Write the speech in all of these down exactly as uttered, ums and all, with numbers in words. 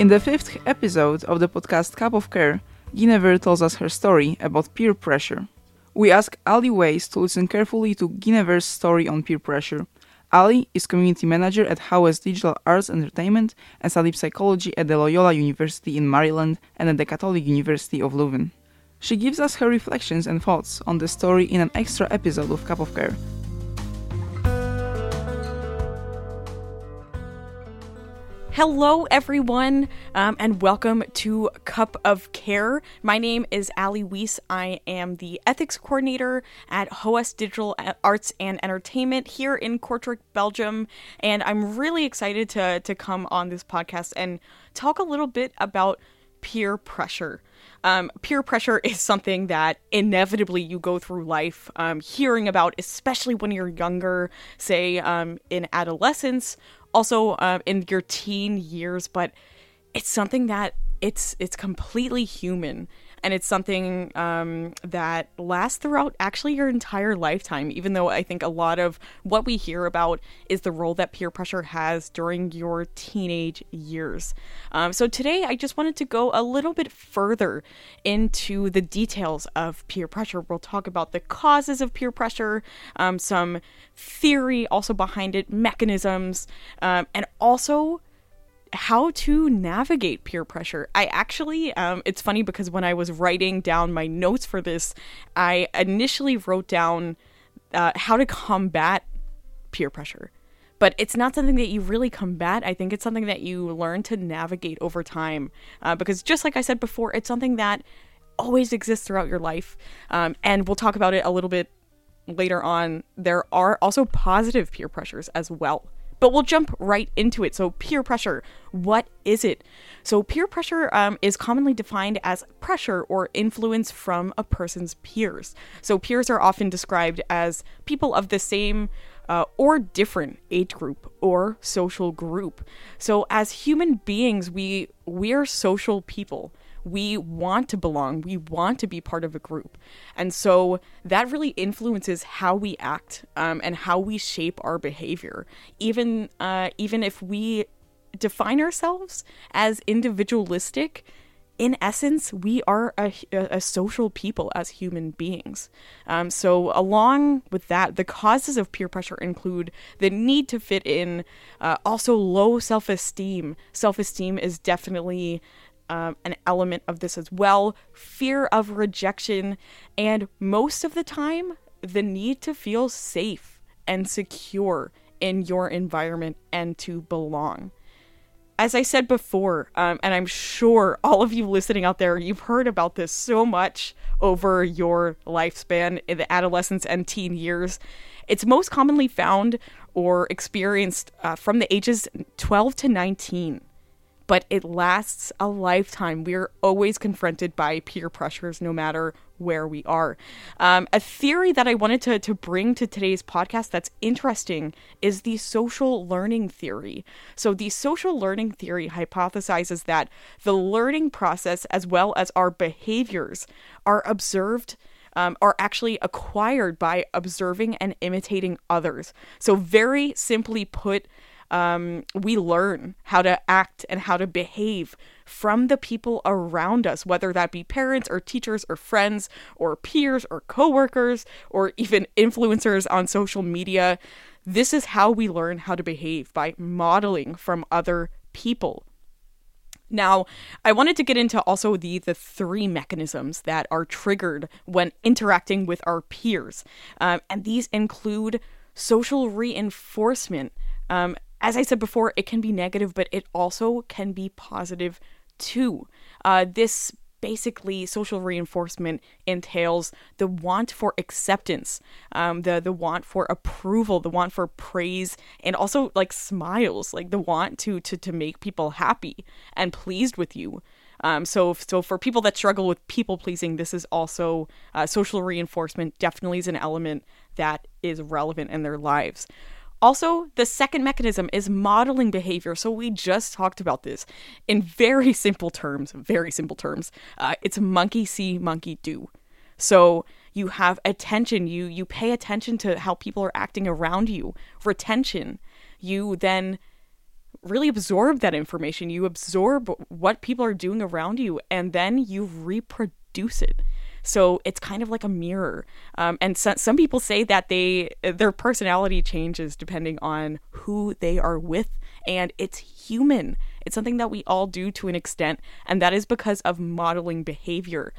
In the fifth episode of the podcast Cup of Care, Guinevere tells us her story about peer pressure. We ask Allie Weis to listen carefully to Guinevere's story on peer pressure. Allie is community manager at Howest Digital Arts Entertainment and studied psychology at the Loyola University in Maryland and at the Catholic University of Leuven. She gives us her reflections and thoughts on the story in an extra episode of Cup of Care. Hello, everyone, um, and welcome to Cup of Care. My name is Allie Weis. I am the ethics coordinator at Howest Digital Arts and Entertainment here in Kortrijk, Belgium, and I'm really excited to, to come on this podcast and talk a little bit about peer pressure. Um, peer pressure is something that inevitably you go through life um, hearing about, especially when you're younger, say um, in adolescence, also uh, in your teen years, but it's something that it's it's completely human, and it's something um, that lasts throughout actually your entire lifetime, even though I think a lot of what we hear about is the role that peer pressure has during your teenage years. Um, so today I just wanted to go a little bit further into the details of peer pressure. We'll talk about the causes of peer pressure, um, some theory also behind it, mechanisms, um, and also how to navigate peer pressure. I actually, um, it's funny because when I was writing down my notes for this, I initially wrote down uh, how to combat peer pressure. But it's not something that you really combat. I think it's something that you learn to navigate over time. Uh, because just like I said before, it's something that always exists throughout your life. Um, and we'll talk about it a little bit later on. There are also positive peer pressures as well. But we'll jump right into it. So peer pressure, what is it? So peer pressure um, is commonly defined as pressure or influence from a person's peers. So peers are often described as people of the same uh, or different age group or social group. So as human beings, we we're social people. We want to belong. We want to be part of a group. And so that really influences how we act um, and how we shape our behavior. Even uh, even if we define ourselves as individualistic, in essence, we are a, a social people as human beings. Um, so along with that, the causes of peer pressure include the need to fit in, uh, also low self-esteem. Self-esteem is definitely Um, an element of this as well, fear of rejection, and most of the time, the need to feel safe and secure in your environment and to belong. As I said before, um, and I'm sure all of you listening out there, you've heard about this so much over your lifespan in the adolescence and teen years. It's most commonly found or experienced uh, from the ages twelve to nineteen. But it lasts a lifetime. We're always confronted by peer pressures, no matter where we are. Um, a theory that I wanted to, to bring to today's podcast that's interesting is the social learning theory. So the social learning theory hypothesizes that the learning process, as well as our behaviors, are observed Um, are actually acquired by observing and imitating others. So very simply put, um, we learn how to act and how to behave from the people around us, whether that be parents or teachers or friends or peers or coworkers or even influencers on social media. This is how we learn how to behave, by modeling from other people. Now, I wanted to get into also the, the three mechanisms that are triggered when interacting with our peers. Um, and these include social reinforcement. Um, as I said before, it can be negative, but it also can be positive too. Uh, this basically, social reinforcement entails the want for acceptance, um, the the want for approval, the want for praise, and also like smiles, like the want to to to make people happy and pleased with you. Um, so so for people that struggle with people pleasing, this is also uh, social reinforcement. Definitely is an element that is relevant in their lives. Also, the second mechanism is modeling behavior. So we just talked about this in very simple terms, very simple terms. Uh, it's monkey see, monkey do. So you have attention. You you pay attention to how people are acting around you. Retention. You then really absorb that information. You absorb what people are doing around you, and then you reproduce it. So it's kind of like a mirror. Um, and so, some people say that they their personality changes depending on who they are with. And it's human. It's something that we all do to an extent. And that is because of modeling behavior.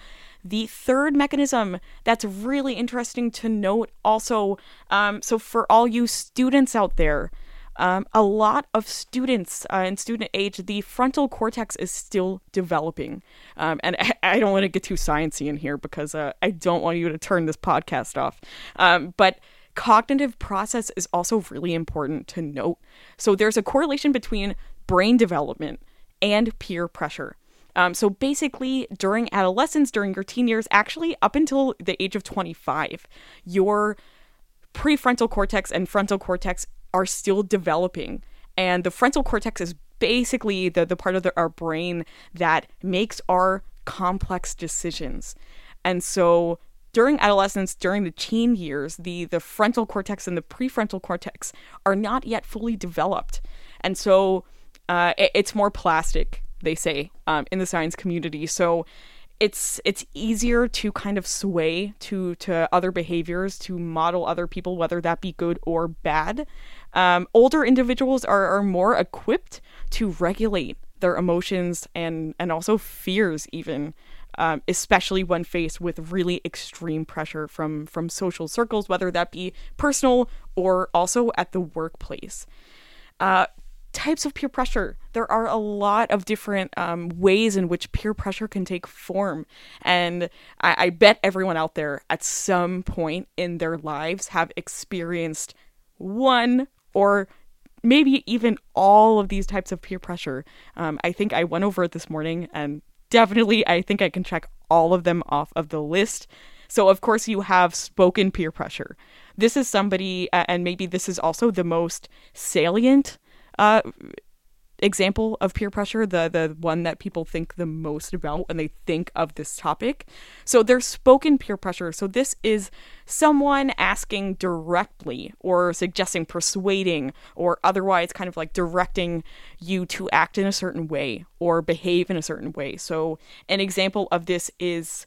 The third mechanism that's really interesting to note also, um, so for all you students out there, Um, a lot of students uh, in student age, the frontal cortex is still developing. Um, and I, I don't want to get too sciencey in here because uh, I don't want you to turn this podcast off. Um, but cognitive process is also really important to note. So there's a correlation between brain development and peer pressure. Um, so basically, during adolescence, during your teen years, actually up until the age of twenty-five, your prefrontal cortex and frontal cortex are still developing. And the frontal cortex is basically the, the part of the, our brain that makes our complex decisions. And so during adolescence, during the teen years, the, the frontal cortex and the prefrontal cortex are not yet fully developed. And so uh, it, it's more plastic, they say, um, in the science community. So It's it's easier to kind of sway to, to other behaviors, to model other people, whether that be good or bad. Um, older individuals are, are more equipped to regulate their emotions and, and also fears even, um, especially when faced with really extreme pressure from, from social circles, whether that be personal or also at the workplace. Uh, Types of peer pressure. There are a lot of different um, ways in which peer pressure can take form. And I-, I bet everyone out there at some point in their lives have experienced one or maybe even all of these types of peer pressure. Um, I think I went over it this morning, and definitely I think I can check all of them off of the list. So of course you have spoken peer pressure. This is somebody, uh, and maybe this is also the most salient Uh, example of peer pressure, the the one that people think the most about when they think of this topic. So there's spoken peer pressure. So this is someone asking directly or suggesting, persuading, or otherwise kind of like directing you to act in a certain way or behave in a certain way. So an example of this is,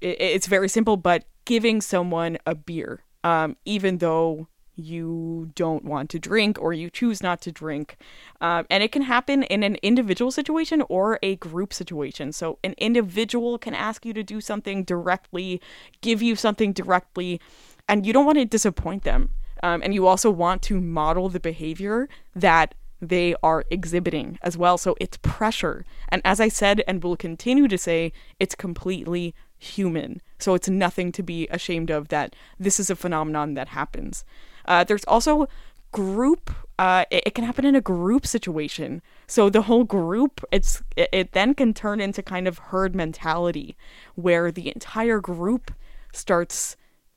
it, it's very simple, but giving someone a beer, um, even though you don't want to drink or you choose not to drink. Um, and it can happen in an individual situation or a group situation. So an individual can ask you to do something directly, give you something directly, and you don't want to disappoint them. Um, and you also want to model the behavior that they are exhibiting as well. So it's pressure. And as I said, and will continue to say, it's completely human. So it's nothing to be ashamed of, that this is a phenomenon that happens. Uh, there's also group, uh, it, it can happen in a group situation. So the whole group, it's it, it then can turn into kind of herd mentality where the entire group starts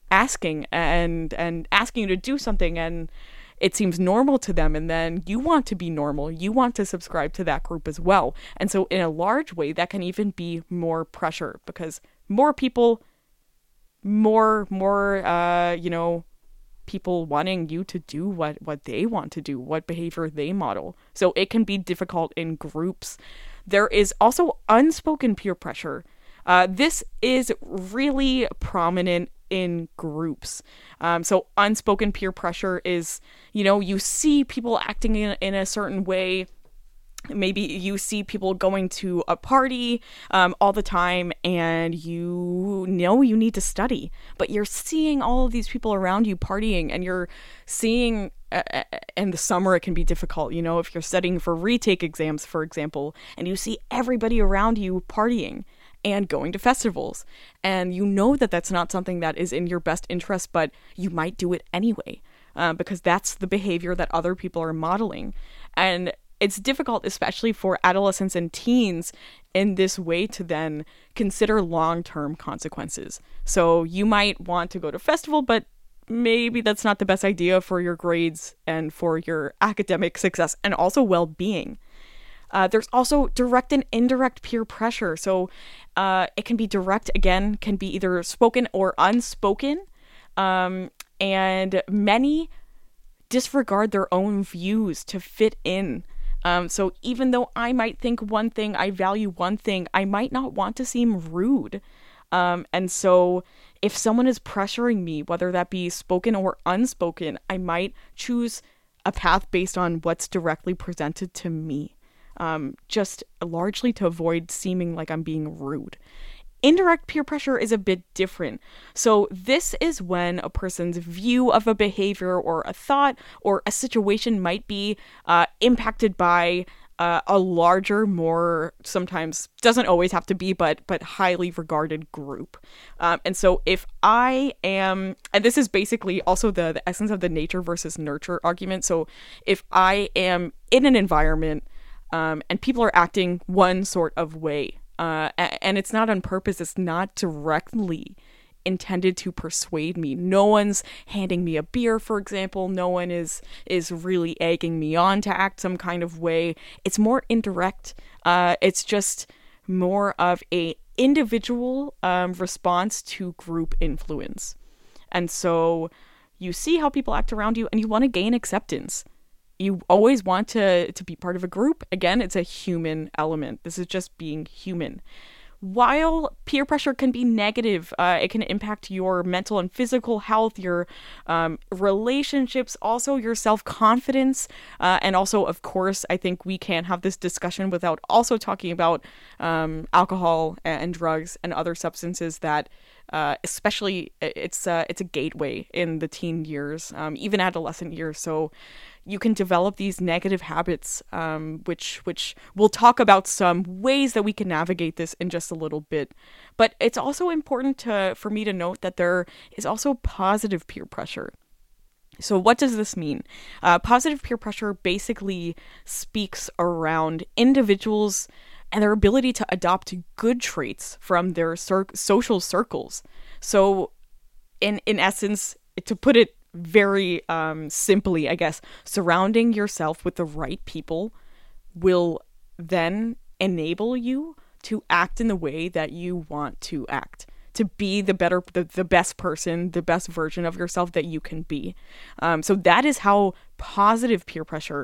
asking and, and asking you to do something, and it seems normal to them, and then you want to be normal. You want to subscribe to that group as well. And so in a large way, that can even be more pressure, because more people, more, more, uh, you know, people wanting you to do what, what they want to do, what behavior they model. So it can be difficult in groups. There is also unspoken peer pressure. Uh, this is really prominent in groups. Um, so unspoken peer pressure is, you know, you see people acting in, in a certain way. Maybe you see people going to a party um, all the time, and you know you need to study, but you're seeing all of these people around you partying, and you're seeing, uh, in the summer it can be difficult, you know, if you're studying for retake exams, for example, and you see everybody around you partying and going to festivals. And you know that that's not something that is in your best interest, but you might do it anyway, uh, because that's the behavior that other people are modeling. And it's difficult, especially for adolescents and teens, in this way to then consider long-term consequences. So you might want to go to a festival, but maybe that's not the best idea for your grades and for your academic success and also well-being. Uh, there's also direct and indirect peer pressure. So uh, it can be direct, again, can be either spoken or unspoken. Um, and many disregard their own views to fit in. Um, so even though I might think one thing, I value one thing, I might not want to seem rude. Um, and so if someone is pressuring me, whether that be spoken or unspoken, I might choose a path based on what's directly presented to me, um, just largely to avoid seeming like I'm being rude. Indirect peer pressure is a bit different. So this is when a person's view of a behavior or a thought or a situation might be uh, impacted by uh, a larger, more sometimes doesn't always have to be, but but highly regarded group. Um, and so if I am, and this is basically also the, the essence of the nature versus nurture argument. So if I am in an environment um, and people are acting one sort of way, Uh, and it's not on purpose. It's not directly intended to persuade me. No one's handing me a beer, for example. No one is is really egging me on to act some kind of way. It's more indirect. Uh, it's just more of a individual um, response to group influence. And so you see how people act around you and you want to gain acceptance. You always want to, to be part of a group. Again, it's a human element. This is just being human. While peer pressure can be negative, uh, it can impact your mental and physical health, your um, relationships, also your self-confidence. Uh, and also, of course, I think we can't have this discussion without also talking about um, alcohol and drugs and other substances that uh, especially it's, uh, it's a gateway in the teen years, um, even adolescent years. So you can develop these negative habits, um, which which we'll talk about some ways that we can navigate this in just a little bit. But it's also important to for me to note that there is also positive peer pressure. So what does this mean? Uh, positive peer pressure basically speaks around individuals and their ability to adopt good traits from their cir- social circles. So in in essence, to put it very um, simply, I guess, surrounding yourself with the right people will then enable you to act in the way that you want to act, to be the better, the, the best person, the best version of yourself that you can be. Um, so that is how positive peer pressure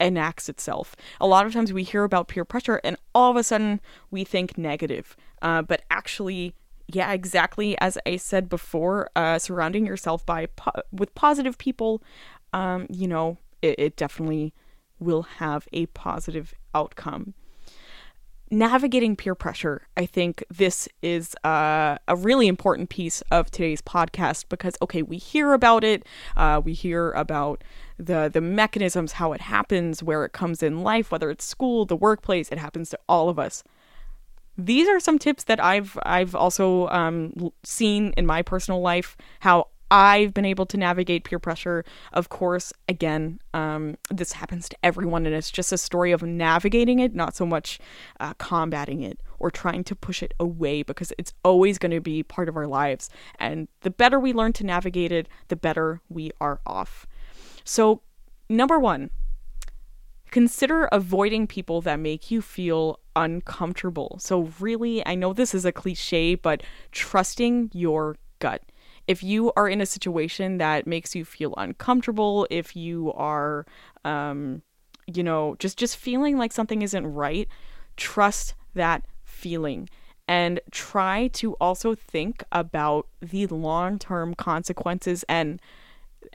enacts itself. A lot of times we hear about peer pressure and all of a sudden we think negative, uh, but actually yeah, exactly. As I said before, uh, surrounding yourself by po- with positive people, um, you know, it, it definitely will have a positive outcome. Navigating peer pressure. I think this is uh, a really important piece of today's podcast because, okay, we hear about it. Uh, we hear about the the mechanisms, how it happens, where it comes in life, whether it's school, the workplace, it happens to all of us. These are some tips that I've I've also um, seen in my personal life, how I've been able to navigate peer pressure. Of course, again, um, this happens to everyone, and it's just a story of navigating it, not so much uh, combating it or trying to push it away, because it's always going to be part of our lives. And the better we learn to navigate it, the better we are off. So, number one, consider avoiding people that make you feel uncomfortable. So really, I know this is a cliche, but trusting your gut. If you are in a situation that makes you feel uncomfortable, if you are, um, you know, just, just feeling like something isn't right, trust that feeling. And try to also think about the long-term consequences and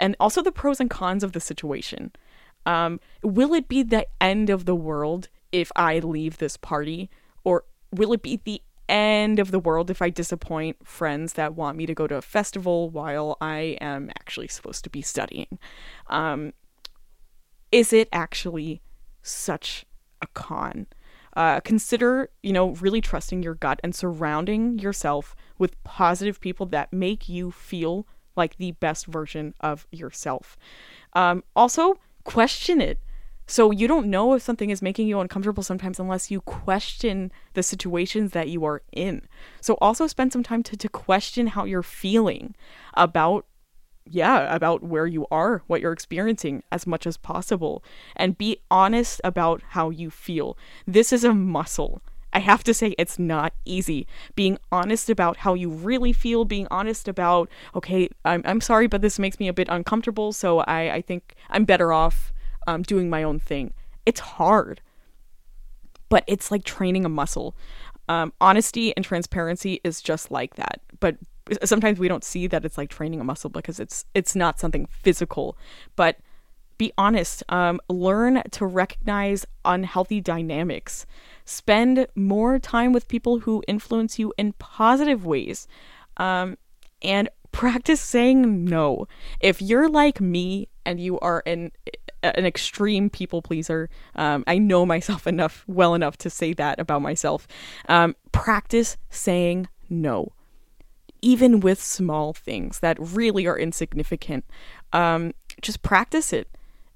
and also the pros and cons of the situation. Um, will it be the end of the world if I leave this party? Or will it be the end of the world if I disappoint friends that want me to go to a festival while I am actually supposed to be studying? Um, is it actually such a con? Uh, consider, you know, really trusting your gut and surrounding yourself with positive people that make you feel like the best version of yourself. Um, also, question it. So you don't know if something is making you uncomfortable sometimes unless you question the situations that you are in. So also spend some time to, to question how you're feeling about, yeah, about where you are, what you're experiencing as much as possible, and be honest about how you feel. This is a muscle. I have to say it's not easy. Being honest about how you really feel, being honest about, okay, I'm I'm sorry, but this makes me a bit uncomfortable, so I, I think I'm better off um, doing my own thing. It's hard, but it's like training a muscle. Um, honesty and transparency is just like that, but sometimes we don't see that it's like training a muscle because it's it's not something physical, but be honest. Um, learn to recognize unhealthy dynamics. Spend more time with people who influence you in positive ways. Um, and practice saying no. If you're like me and you are an an extreme people pleaser, um, I know myself enough, well enough to say that about myself. Um, practice saying no, even with small things that really are insignificant. Um, just practice it.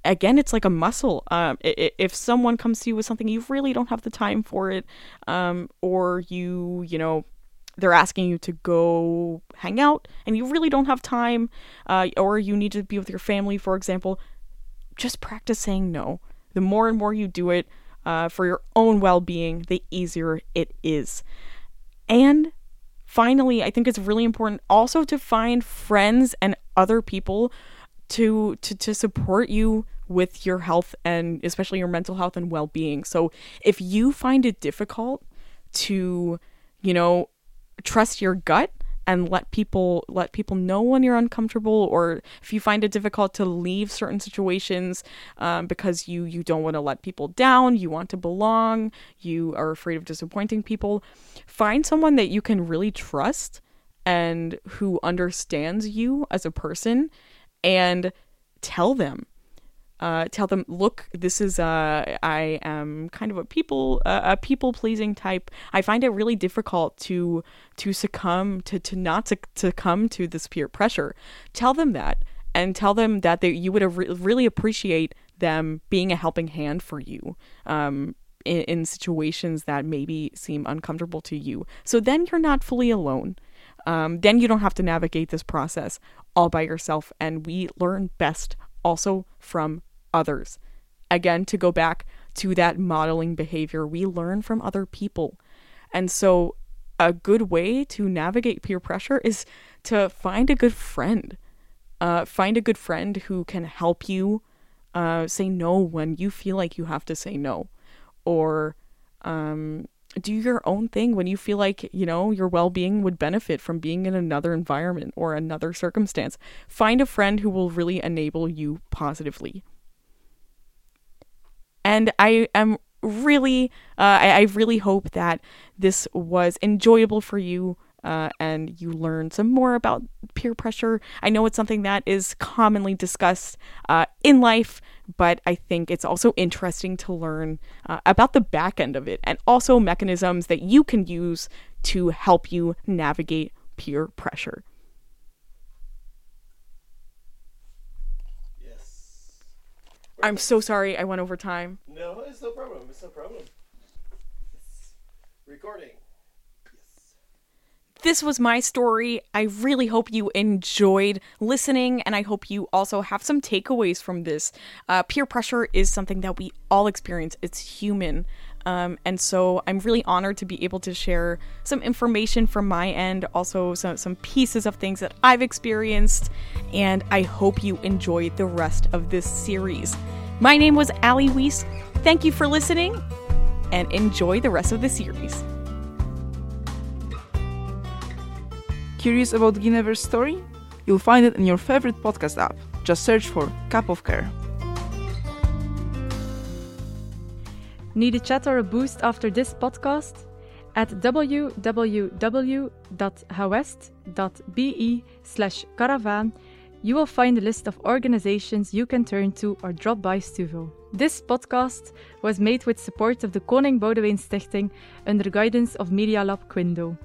Again, it's like a muscle. Um, if someone comes to you with something, you really don't have the time for it, um, or you, you know, they're asking you to go hang out and you really don't have time, uh, or you need to be with your family, for example, just practice saying no. The more and more you do it uh, for your own well-being, the easier it is. And finally, I think it's really important also to find friends and other people to to, to support you with your health and especially your mental health and well-being. So if you find it difficult to, you know, trust your gut and let people let people know when you're uncomfortable, or if you find it difficult to leave certain situations um, because you you don't want to let people down, you want to belong, you are afraid of disappointing people, find someone that you can really trust and who understands you as a person, and tell them. Uh, tell them, look, this is, uh, I am kind of a people, uh, a people-pleasing type. I find it really difficult to, to succumb, to, to not to, to succumb to this peer pressure. Tell them that, and tell them that they, you would re- really appreciate them being a helping hand for you um, in, in situations that maybe seem uncomfortable to you. So then you're not fully alone. Um, then you don't have to navigate this process all by yourself, and we learn best also from others. Again, to go back to that modeling behavior, we learn from other people. And so a good way to navigate peer pressure is to find a good friend. Uh, find a good friend who can help you uh, say no when you feel like you have to say no. Or um, do your own thing when you feel like, you know, your well-being would benefit from being in another environment or another circumstance. Find a friend who will really enable you positively. And I am really, uh, I, I really hope that this was enjoyable for you uh, and you learned some more about peer pressure. I know it's something that is commonly discussed uh, in life, but I think it's also interesting to learn uh, about the back end of it, and also mechanisms that you can use to help you navigate peer pressure. I'm so sorry I went over time. No, it's no problem. It's no problem. Yes. Recording. Yes. This was my story. I really hope you enjoyed listening, and I hope you also have some takeaways from this. Uh, peer pressure is something that we all experience. It's human. Um, and so I'm really honored to be able to share some information from my end, also some, some pieces of things that I've experienced, and I hope you enjoy the rest of this series. My name was Allie Weis. Thank you for listening, and enjoy the rest of the series. Curious about Guinevere's story? You'll find it in your favorite podcast app. Just search for Cup of Care. Need a chat or a boost after this podcast? At w w w dot howest dot b e slash caravan, you will find a list of organizations you can turn to or drop by STUVO. This podcast was made with support of the King Baudouin Stichting under guidance of Media Lab Quindo.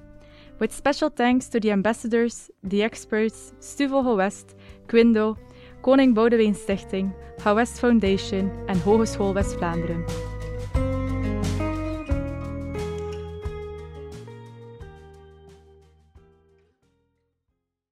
With special thanks to the ambassadors, the experts, STUVO Howest, Quindo, King Baudouin Stichting, Howest Foundation en Hogeschool West-Vlaanderen.